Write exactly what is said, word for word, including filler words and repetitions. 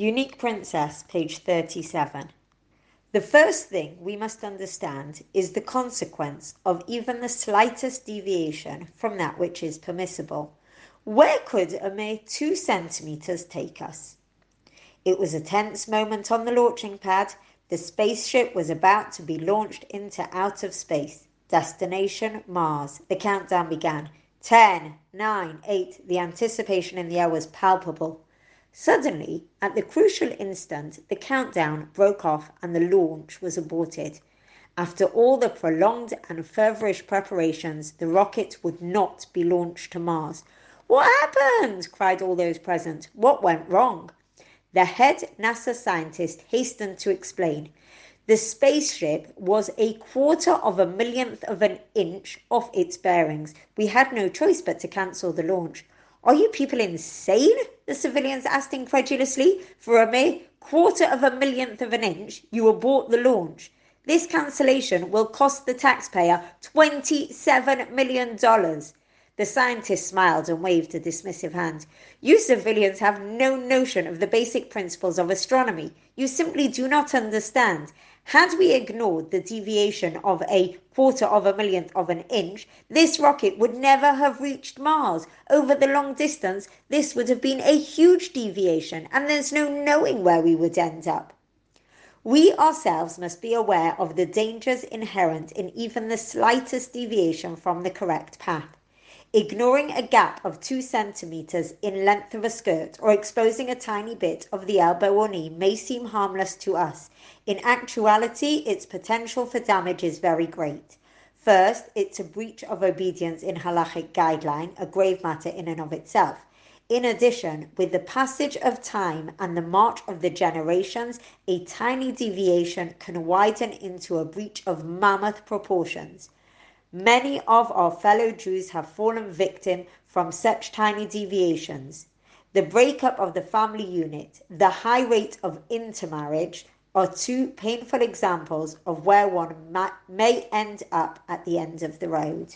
Unique Princess, page thirty-seven. The first thing we must understand is the consequence of even the slightest deviation from that which is permissible. Where could a mere two centimetres take us? It was a tense moment on the launching pad. The spaceship was about to be launched into outer space. Destination Mars. The countdown began. Ten, nine, eight. The anticipation in the air was palpable. Suddenly, at the crucial instant, the countdown broke off and the launch was aborted. After all the prolonged and feverish preparations, the rocket would not be launched to Mars. "What happened?" cried all those present. "What went wrong?" The head NASA scientist hastened to explain. The spaceship was a quarter of a millionth of an inch off its bearings. We had no choice but to cancel the launch. "Are you people insane?" the civilians asked incredulously. "For a mere quarter of a millionth of an inch, you abort the launch. This cancellation will cost the taxpayer twenty-seven million dollars. The scientist smiled and waved a dismissive hand. "You civilians have no notion of the basic principles of astronomy. You simply do not understand. Had we ignored the deviation of a quarter of a millionth of an inch, this rocket would never have reached Mars. Over the long distance, this would have been a huge deviation, and there's no knowing where we would end up." We ourselves must be aware of the dangers inherent in even the slightest deviation from the correct path. Ignoring a gap of two centimetres in length of a skirt or exposing a tiny bit of the elbow or knee may seem harmless to us. In actuality, its potential for damage is very great. First, it's a breach of obedience in Halachic guideline, a grave matter in and of itself. In addition, with the passage of time and the march of the generations, a tiny deviation can widen into a breach of mammoth proportions. Many of our fellow Jews have fallen victim from such tiny deviations. The breakup of the family unit, the high rate of intermarriage are two painful examples of where one may end up at the end of the road.